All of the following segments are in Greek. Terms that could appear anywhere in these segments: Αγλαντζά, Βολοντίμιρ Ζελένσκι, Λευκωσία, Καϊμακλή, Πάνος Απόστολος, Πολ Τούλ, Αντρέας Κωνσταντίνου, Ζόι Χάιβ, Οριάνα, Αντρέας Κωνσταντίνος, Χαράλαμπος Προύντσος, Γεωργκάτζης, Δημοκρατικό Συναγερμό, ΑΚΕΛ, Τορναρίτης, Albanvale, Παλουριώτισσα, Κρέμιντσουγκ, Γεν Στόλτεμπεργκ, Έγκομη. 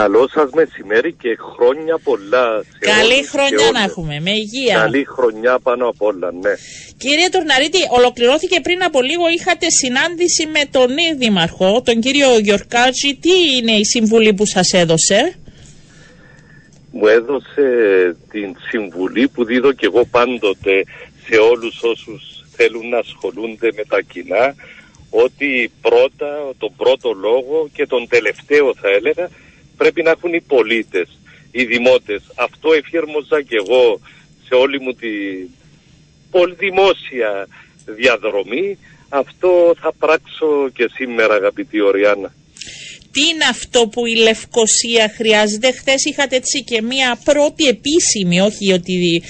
Καλό σας μεσημέρι και χρόνια πολλά. Καλή χρονιά να έχουμε, με υγεία. Καλή χρονιά πάνω απ' όλα, ναι. Κύριε Τορναρίτη, ολοκληρώθηκε πριν από λίγο, είχατε συνάντηση με τον Δήμαρχο, τον κύριο Γεωργκάτζη. Τι είναι η συμβουλή που σας έδωσε? Μου έδωσε την συμβουλή που δίδω και εγώ πάντοτε σε όλους όσους θέλουν να ασχολούνται με τα κοινά, ότι πρώτα, τον πρώτο λόγο και τον τελευταίο θα έλεγα, πρέπει να έχουν οι πολίτες, οι δημότες. Αυτό εφήρμοζα και εγώ σε όλη μου τη πολυδημόσια διαδρομή. Αυτό θα πράξω και σήμερα, αγαπητή Οριάνα. Τι είναι αυτό που η Λευκωσία χρειάζεται? Χθες είχατε έτσι και μία πρώτη επίσημη, όχι ότι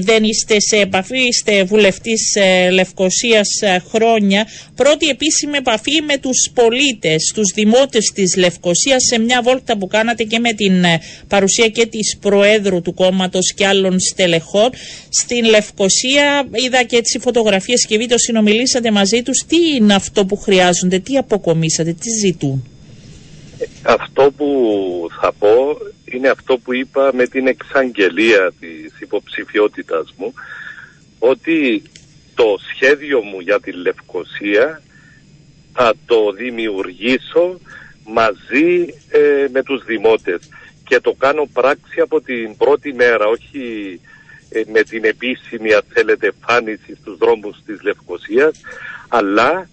δεν είστε σε επαφή, είστε βουλευτής Λευκωσίας χρόνια, πρώτη επίσημη επαφή με τους πολίτες, τους δημότες της Λευκωσίας, σε μια βόλτα που κάνατε και με την παρουσία και της Προέδρου του κόμματος και άλλων στελεχών στην Λευκωσία. Είδα και έτσι φωτογραφίες και βίντεο, συνομιλήσατε μαζί τους. Τι είναι αυτό που χρειάζονται, τι αποκομίσατε, τι ζητούν? Αυτό που θα πω είναι αυτό που είπα με την εξαγγελία της υποψηφιότητας μου, ότι το σχέδιο μου για τη Λευκωσία θα το δημιουργήσω μαζί με τους δημότες και το κάνω πράξη από την πρώτη μέρα, όχι με την επίσημη, αν θέλετε, εμφάνιση στους δρόμους της Λευκωσίας, αλλά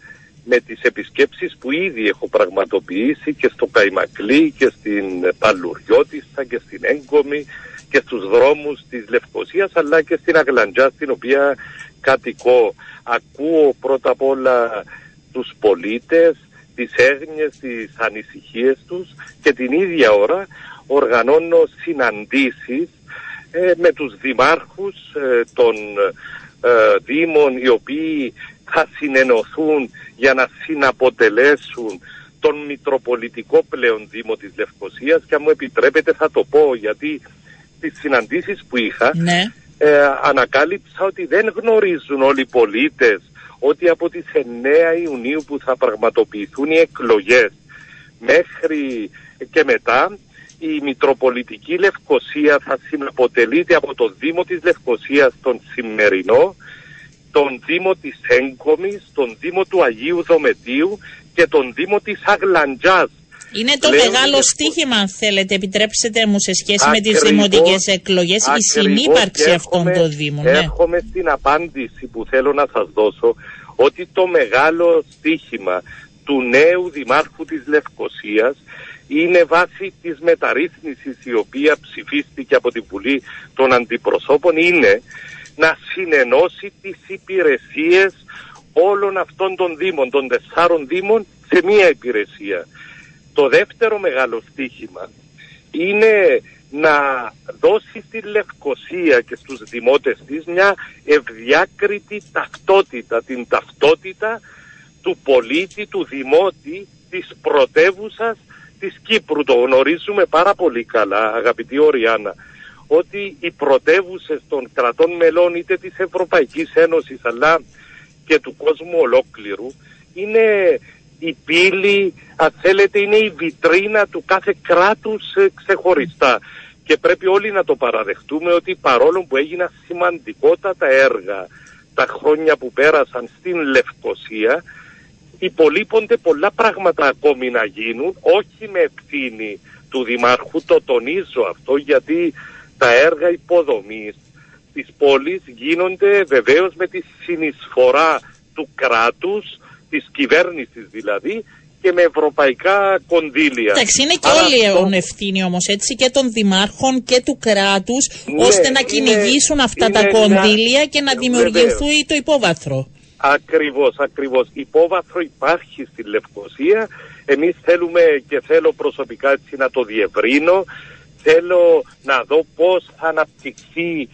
με τις επισκέψεις που ήδη έχω πραγματοποιήσει και στο Καϊμακλή και στην Παλουριώτισσα και στην Έγκομη και στους δρόμους της Λευκωσίας, αλλά και στην Αγλαντζά, στην οποία κατοικώ. Ακούω πρώτα απ' όλα τους πολίτες, τις έγνοιες, τις ανησυχίες τους και την ίδια ώρα οργανώνω συναντήσεις με τους δημάρχους των δήμων, οι οποίοι θα συνενωθούν για να συναποτελέσουν τον Μητροπολιτικό πλέον Δήμο της Λευκωσίας. Και αν μου επιτρέπετε θα το πω, γιατί τις συναντήσεις που είχα, ναι, ανακάλυψα ότι δεν γνωρίζουν όλοι οι πολίτες ότι από τις 9 Ιουνίου που θα πραγματοποιηθούν οι εκλογές μέχρι και μετά, η Μητροπολιτική Λευκωσία θα συναποτελείται από το Δήμο της Λευκωσίας τον σημερινό, τον Δήμο της Έγκομης, τον Δήμο του Αγίου Δομετίου και τον Δήμο της Αγλαντζάς. Είναι το πλέον μεγάλο στίχημα, αν θέλετε, επιτρέψετε μου, σε σχέση ακριβώς, με τις δημοτικές εκλογές, η συνύπαρξη αυτών των Δήμων. Ναι. Έρχομαι στην απάντηση που θέλω να σας δώσω, ότι το μεγάλο στίχημα του νέου Δημάρχου της Λευκωσίας είναι βάση της μεταρρύθμισης η οποία ψηφίστηκε από την Βουλή των Αντιπροσώπων, είναι να συνενώσει τις υπηρεσίες όλων αυτών των δήμων, των 4 δήμων, σε μία υπηρεσία. Το δεύτερο μεγάλο στίχημα είναι να δώσει στη Λευκωσία και στους δημότες της μια ευδιάκριτη ταυτότητα, την ταυτότητα του πολίτη, του δημότη, της πρωτεύουσας της Κύπρου. Το γνωρίζουμε πάρα πολύ καλά, αγαπητή Οριάνα, ότι οι πρωτεύουσες των κρατών μελών, είτε της Ευρωπαϊκής Ένωσης αλλά και του κόσμου ολόκληρου, είναι η πύλη, αν θέλετε, είναι η βιτρίνα του κάθε κράτους ξεχωριστά. Και πρέπει όλοι να το παραδεχτούμε, ότι παρόλο που έγιναν σημαντικότατα έργα τα χρόνια που πέρασαν στην Λευκωσία, υπολείπονται πολλά πράγματα ακόμη να γίνουν, όχι με ευθύνη του Δημάρχου, το τονίζω αυτό, γιατί τα έργα υποδομής της πόλης γίνονται βεβαίως με τη συνεισφορά του κράτους, της κυβέρνησης δηλαδή, και με ευρωπαϊκά κονδύλια. Εντάξει, είναι και όλοι ευθύνη όμως, έτσι, και των δημάρχων και του κράτους, ναι, ώστε να κυνηγήσουν αυτά τα κονδύλια και να δημιουργηθεί το υπόβαθρο. Ακριβώς, ακριβώς. Υπόβαθρο υπάρχει στη Λευκωσία. Εμείς θέλουμε, και θέλω προσωπικά έτσι να το διευρύνω, θέλω να δω πώς θα αναπτυχθεί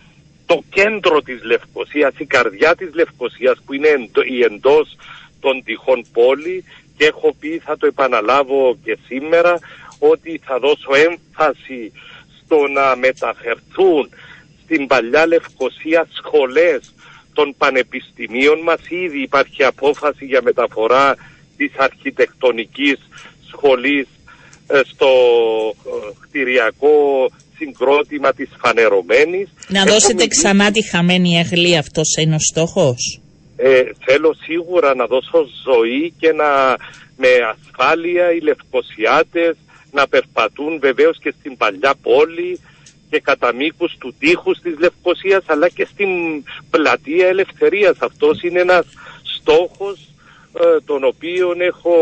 το κέντρο της Λευκωσίας, η καρδιά της Λευκωσίας, που είναι η εντός των τυχών πόλη, και έχω πει, θα το επαναλάβω και σήμερα, ότι θα δώσω έμφαση στο να μεταφερθούν στην παλιά Λευκωσία σχολές των πανεπιστημίων μας. Ήδη υπάρχει απόφαση για μεταφορά της αρχιτεκτονικής σχολής στο κτηριακό συγκρότημα της φανερωμένης. Να δώσετε ξανά τη χαμένη Αγλή, αυτός είναι ο στόχος. Θέλω σίγουρα να δώσω ζωή και να με ασφάλεια οι Λευκωσιάτες να περπατούν βεβαίως και στην παλιά πόλη και κατά μήκους του τείχους της Λευκωσίας αλλά και στην πλατεία Ελευθερίας. Αυτός είναι ένας στόχος τον οποίο έχω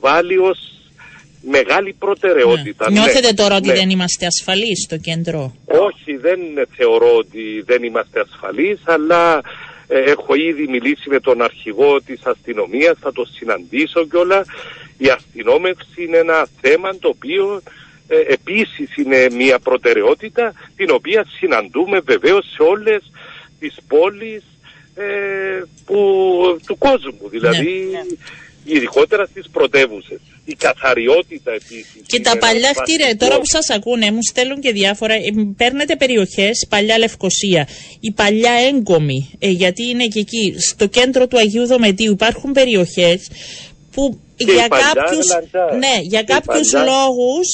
βάλει ως μεγάλη προτεραιότητα. Ναι. Νιώθετε τώρα ότι δεν είμαστε ασφαλείς στο κέντρο? Όχι, δεν θεωρώ ότι δεν είμαστε ασφαλείς, αλλά έχω ήδη μιλήσει με τον αρχηγό της αστυνομίας, θα το συναντήσω κιόλα. Η αστυνόμευση είναι ένα θέμα το οποίο επίσης είναι μια προτεραιότητα, την οποία συναντούμε βεβαίως σε όλες τις πόλεις του κόσμου, δηλαδή ειδικότερα στις πρωτεύουσες. Η καθαριότητα επίσης. Και τα παλιά κτίρια, τώρα που σας ακούνε, μου στέλνουν και διάφορα. Παίρνετε περιοχές, παλιά Λευκωσία, η παλιά Έγκομη, γιατί είναι και εκεί, στο κέντρο του Αγίου Δομετίου, υπάρχουν περιοχές που για κάποιους, για κάποιους λόγους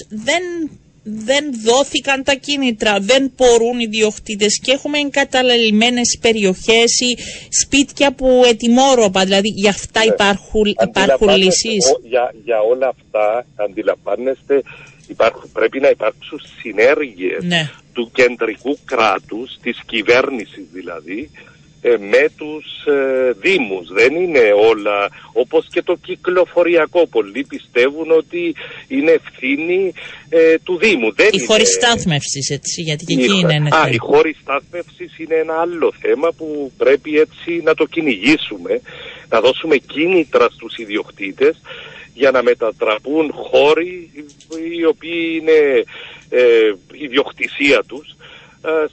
δεν δόθηκαν τα κίνητρα, δεν πορούν οι διοκτήτες και έχουμε εγκαταλελειμμένες περιοχές ή σπίτια που ετοιμόρροπα, δηλαδή για αυτά υπάρχουν λύσεις. Για όλα αυτά, αντιλαμβάνεστε, πρέπει να υπάρξουν συνέργειες του κεντρικού κράτους, της κυβέρνησης δηλαδή, με τους δήμους. Δεν είναι όλα, όπως και το κυκλοφοριακό. Πολλοί πιστεύουν ότι είναι ευθύνη του Δήμου. Δεν οι χώροι στάθμευσης, έτσι, γιατί και εκεί είναι ένα θέμα. Οι χώροι στάθμευσης είναι ένα άλλο θέμα που πρέπει έτσι να το κυνηγήσουμε, να δώσουμε κίνητρα στους ιδιοκτήτες για να μετατραπούν χώροι οι οποίοι είναι ιδιοκτησία τους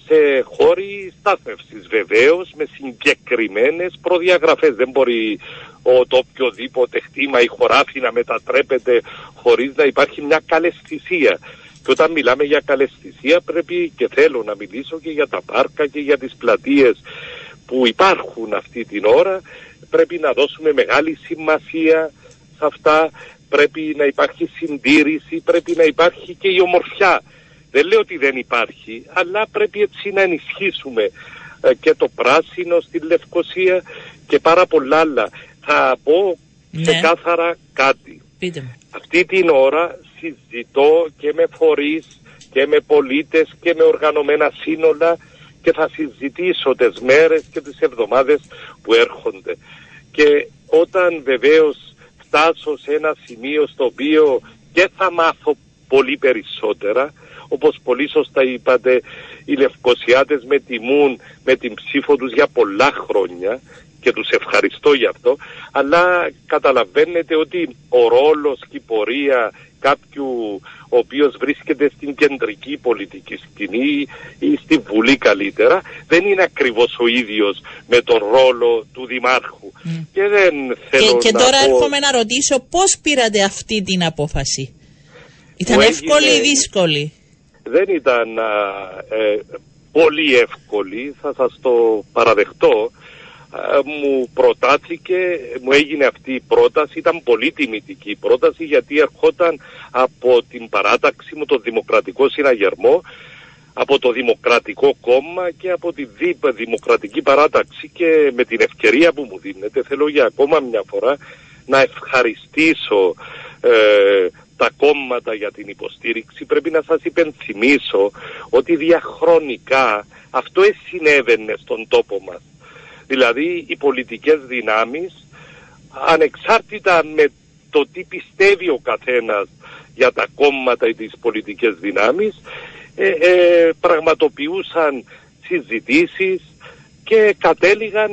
σε χώροι στάθμευσης, βεβαίως με συγκεκριμένες προδιαγραφές. Δεν μπορεί το οποιοδήποτε χτήμα ή χωράφι να μετατρέπεται χωρίς να υπάρχει μια καλαισθησία. Και όταν μιλάμε για καλαισθησία πρέπει και θέλω να μιλήσω και για τα πάρκα και για τις πλατείες που υπάρχουν αυτή την ώρα. Πρέπει να δώσουμε μεγάλη σημασία σε αυτά, πρέπει να υπάρχει συντήρηση, πρέπει να υπάρχει και η ομορφιά. Δεν λέω ότι δεν υπάρχει, αλλά πρέπει έτσι να ενισχύσουμε και το πράσινο στη Λευκωσία και πάρα πολλά άλλα. Θα πω ξεκάθαρα κάτι. Πείτε μου. Αυτή την ώρα συζητώ και με φορείς και με πολίτες και με οργανωμένα σύνολα και θα συζητήσω τις μέρες και τις εβδομάδες που έρχονται. Και όταν βεβαίως φτάσω σε ένα σημείο στο οποίο και θα μάθω πολύ περισσότερα, όπως πολύ σωστά είπατε, οι Λευκωσιάτες με τιμούν με την ψήφο τους για πολλά χρόνια και τους ευχαριστώ για αυτό, αλλά καταλαβαίνετε ότι ο ρόλος και η πορεία κάποιου ο οποίος βρίσκεται στην κεντρική πολιτική σκηνή ή στη Βουλή καλύτερα, δεν είναι ακριβώς ο ίδιος με τον ρόλο του Δημάρχου. Και δεν θέλω και τώρα έρχομαι να ρωτήσω πώς πήρατε αυτή την απόφαση. Ήταν εύκολη ή δύσκολη? Δεν ήταν πολύ εύκολη, θα σας το παραδεχτώ. Μου προτάθηκε, μου έγινε αυτή η πρόταση, ήταν πολύ τιμητική η πρόταση γιατί ερχόταν από την παράταξη μου, το Δημοκρατικό Συναγερμό, από το Δημοκρατικό Κόμμα και από τη Δημοκρατική Παράταξη και με την ευκαιρία που μου δίνεται θέλω για ακόμα μια φορά να ευχαριστήσω τα κόμματα για την υποστήριξη. Πρέπει να σας υπενθυμίσω ότι διαχρονικά αυτό συνέβαινε στον τόπο μας. Δηλαδή οι πολιτικές δυνάμεις, ανεξάρτητα με το τι πιστεύει ο καθένας για τα κόμματα ή τις πολιτικές δυνάμεις, πραγματοποιούσαν συζητήσεις και κατέληγαν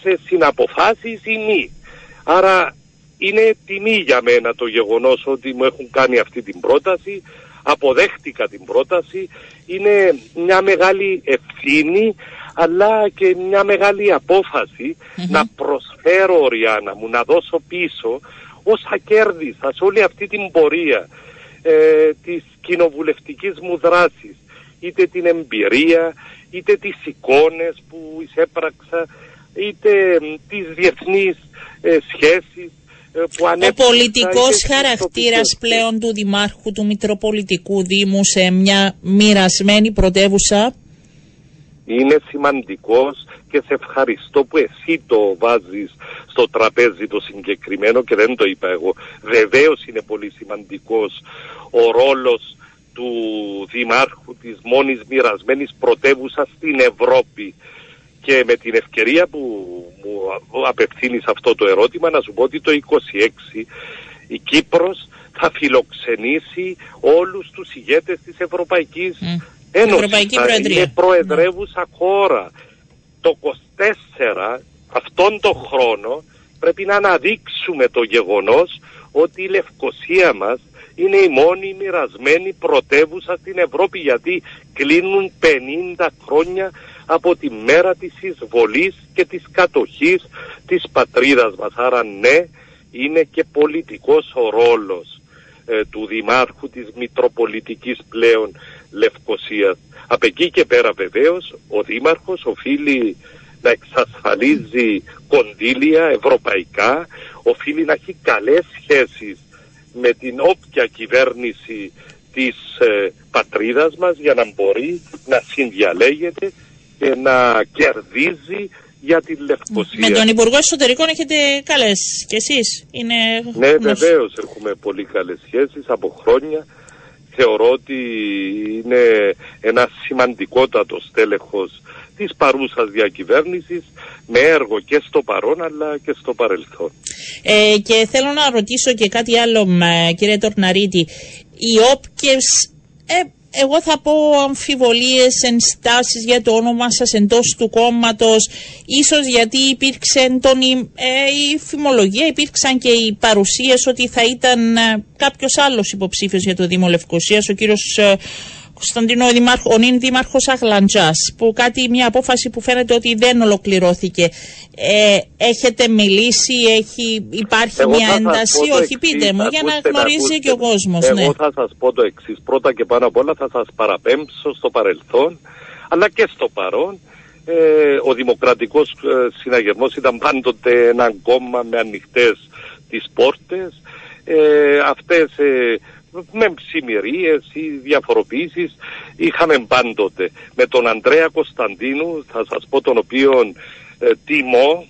σε συναποφάσεις ή μη. Άρα είναι τιμή για μένα το γεγονός ότι μου έχουν κάνει αυτή την πρόταση, αποδέχτηκα την πρόταση, είναι μια μεγάλη ευθύνη αλλά και μια μεγάλη απόφαση να προσφέρω, Οριάνα μου, να δώσω πίσω όσα κέρδισα σε όλη αυτή την πορεία της κοινοβουλευτικής μου δράσης, είτε την εμπειρία, είτε τις εικόνες που εισέπραξα, είτε τις διεθνείς σχέσεις, Ο πολιτικός χαρακτήρας πλέον του Δημάρχου του Μητροπολιτικού Δήμου σε μια μοιρασμένη πρωτεύουσα είναι σημαντικός και σε ευχαριστώ που εσύ το βάζεις στο τραπέζι το συγκεκριμένο και δεν το είπα εγώ. Βεβαίως είναι πολύ σημαντικός ο ρόλος του Δημάρχου της μόνης μοιρασμένης πρωτεύουσας στην Ευρώπη. Και με την ευκαιρία που μου απευθύνεις αυτό το ερώτημα να σου πω ότι το 26 η Κύπρος θα φιλοξενήσει όλους τους ηγέτες της Ευρωπαϊκής Ένωσης. Ευρωπαϊκή Προεδρία. Είναι προεδρεύουσα χώρα. Το 24 αυτόν τον χρόνο πρέπει να αναδείξουμε το γεγονός ότι η Λευκωσία μας είναι η μόνη μοιρασμένη πρωτεύουσα στην Ευρώπη, γιατί κλείνουν 50 χρόνια από τη μέρα της εισβολής και της κατοχής της πατρίδας μας. Άρα ναι, είναι και πολιτικός ο ρόλος του Δημάρχου της Μητροπολιτικής πλέον Λευκωσίας. Απ' εκεί και πέρα βεβαίως ο Δήμαρχος οφείλει να εξασφαλίζει κονδύλια ευρωπαϊκά, οφείλει να έχει καλές σχέσεις με την όποια κυβέρνηση της πατρίδας μας για να μπορεί να συνδιαλέγεται και να κερδίζει για τη Λευκωσία. Με τον Υπουργό Εσωτερικών έχετε καλές και εσείς. Είναι... Ναι, βεβαίως έχουμε πολύ καλές σχέσεις από χρόνια. Θεωρώ ότι είναι ένα σημαντικότατο στέλεχος της παρούσας διακυβέρνησης με έργο και στο παρόν αλλά και στο παρελθόν. Και θέλω να ρωτήσω και κάτι άλλο, κύριε Τορναρίτη. Οι όποιες, εγώ θα πω αμφιβολίες, ενστάσεις για το όνομα σας εντός του κόμματος, ίσως γιατί υπήρξε έντονη η φημολογία, υπήρξαν και οι παρουσίες ότι θα ήταν κάποιος άλλος υποψήφιος για το Δήμο Λευκωσίας, ο κύριος Κωνσταντίνου, ο νυν Δήμαρχος Αγλαντζάς, που κάτι, μια απόφαση που φαίνεται ότι δεν ολοκληρώθηκε. Έχετε μιλήσει, υπάρχει εγώ μια ένταση, όχι πείτε μου, για να γνωρίζει ακούστε, και ο κόσμος. Εγώ θα σας πω το εξής, πρώτα και πάνω απ' όλα θα σας παραπέμψω στο παρελθόν, αλλά και στο παρόν. Ο Δημοκρατικός Συναγερμός ήταν πάντοτε ένα κόμμα με ανοιχτές τις πόρτες. Αυτές... με ψημιρίες ή διαφοροποιήσεις είχαμε πάντοτε. Με τον Αντρέα Κωνσταντίνου, θα σας πω τον οποίον τιμώ,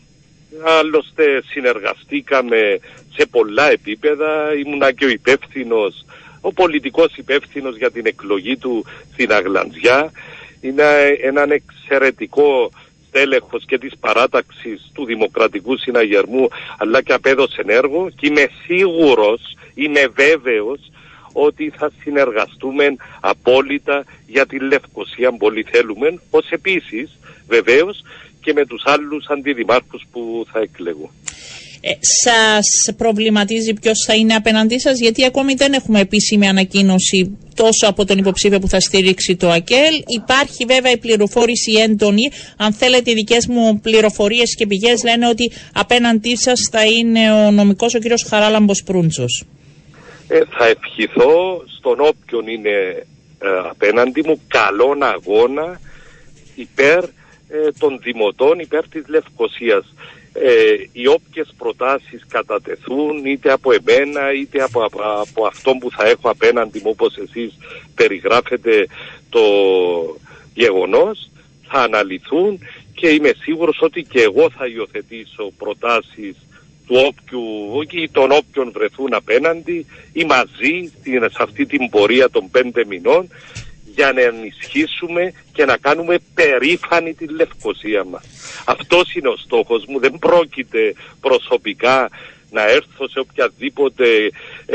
άλλωστε συνεργαστήκαμε σε πολλά επίπεδα, ήμουνα και ο πολιτικός υπεύθυνος για την εκλογή του στην Αγλαντζιά. Είναι έναν εξαιρετικό στέλεχος και της παράταξης του Δημοκρατικού Συναγερμού, αλλά και απέδωσε έργο και είμαι σίγουρος, είμαι βέβαιος ότι θα συνεργαστούμε απόλυτα για τη Λευκωσία αν πολύ θέλουμε, ως επίσης βεβαίως και με τους άλλους αντιδημάρχους που θα εκλεγούν. Σας προβληματίζει ποιος θα είναι απέναντί σας, γιατί ακόμη δεν έχουμε επίσημη ανακοίνωση τόσο από τον υποψήφιο που θα στηρίξει το ΑΚΕΛ. Υπάρχει βέβαια η πληροφόρηση έντονη. Αν θέλετε, οι δικές μου πληροφορίες και πηγές λένε ότι απέναντί σας θα είναι ο νομικός ο κύριος Χαράλαμπος Προύντσος. Θα ευχηθώ στον όποιον είναι απέναντι μου καλόν αγώνα υπέρ των δημοτών, υπέρ της Λευκωσίας. Οι όποιες προτάσεις κατατεθούν είτε από εμένα είτε από αυτόν που θα έχω απέναντι μου, όπως εσείς περιγράφετε το γεγονός, θα αναλυθούν και είμαι σίγουρος ότι και εγώ θα υιοθετήσω προτάσεις του όποιου ή των όποιων βρεθούν απέναντι ή μαζί σε αυτή την πορεία των 5 μηνών για να ενισχύσουμε και να κάνουμε περήφανη τη Λευκωσία μας. Αυτός είναι ο στόχος μου. Δεν πρόκειται προσωπικά να έρθω σε οποιαδήποτε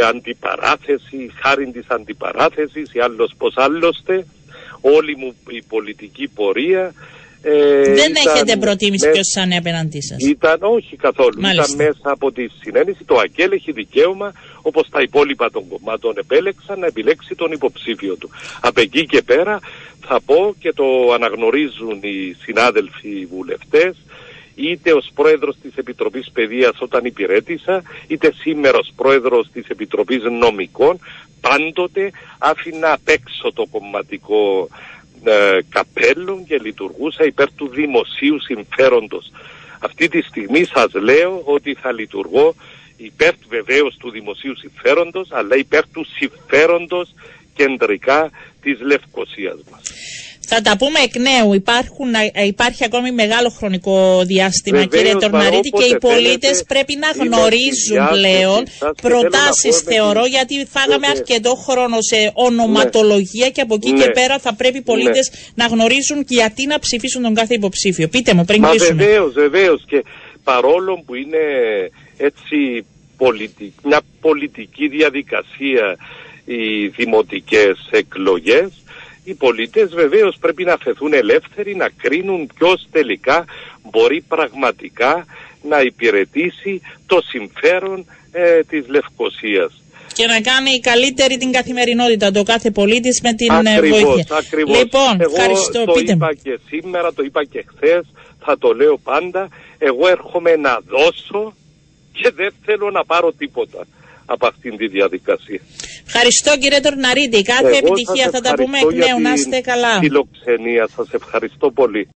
αντιπαράθεση, χάριν της αντιπαράθεσης ή άλλος πως άλλωστε. Όλη μου η πολιτική πορεία... δεν έχετε προτίμηση ποιος σαν απέναντί σας. Ήταν όχι καθόλου. Μάλιστα. Ήταν μέσα από τη συνένεση. Το ΑΚΕΛ έχει δικαίωμα, όπως τα υπόλοιπα των κομμάτων επέλεξαν, να επιλέξει τον υποψήφιο του. Από εκεί και πέρα θα πω και το αναγνωρίζουν οι συνάδελφοι οι βουλευτές, είτε ως πρόεδρος της Επιτροπής Παιδείας όταν υπηρέτησα, είτε σήμερα ως πρόεδρος της Επιτροπής Νομικών, πάντοτε άφηνα απ' έξω το κομματικό καπέλων και λειτουργούσα υπέρ του δημοσίου συμφέροντος. Αυτή τη στιγμή σας λέω ότι θα λειτουργώ υπέρ του βεβαίως του δημοσίου συμφέροντος, αλλά υπέρ του συμφέροντος κεντρικά της Λευκωσίας μας. Θα τα πούμε εκ νέου. Υπάρχει ακόμη μεγάλο χρονικό διάστημα, βεβαίως, κύριε Τορναρίτη, και οι πολίτες πρέπει να γνωρίζουν πλέον προτάσεις, θεωρώ, γιατί φάγαμε αρκετό χρόνο σε ονοματολογία και από εκεί και πέρα θα πρέπει οι πολίτες να γνωρίζουν γιατί να ψηφίσουν τον κάθε υποψήφιο. Πείτε μου πριν κλείσουμε. Βεβαίως. Και παρόλο που είναι έτσι μια πολιτική διαδικασία οι δημοτικές εκλογές, οι πολίτες βεβαίως πρέπει να φεθούν ελεύθεροι, να κρίνουν ποιος τελικά μπορεί πραγματικά να υπηρετήσει το συμφέρον της Λευκωσίας. Και να κάνει καλύτερη την καθημερινότητα το κάθε πολίτης με την βοήθεια. Ακριβώς. Λοιπόν, ευχαριστώ. Το είπα και σήμερα, το είπα και χθες, θα το λέω πάντα. Εγώ έρχομαι να δώσω και δεν θέλω να πάρω τίποτα από αυτήν τη διαδικασία. Ευχαριστώ κύριε Τορναρίτη. Κάθε επιτυχία. Θα τα πούμε εκ νέου. Να είστε καλά. Φιλοξενία. Σας ευχαριστώ πολύ.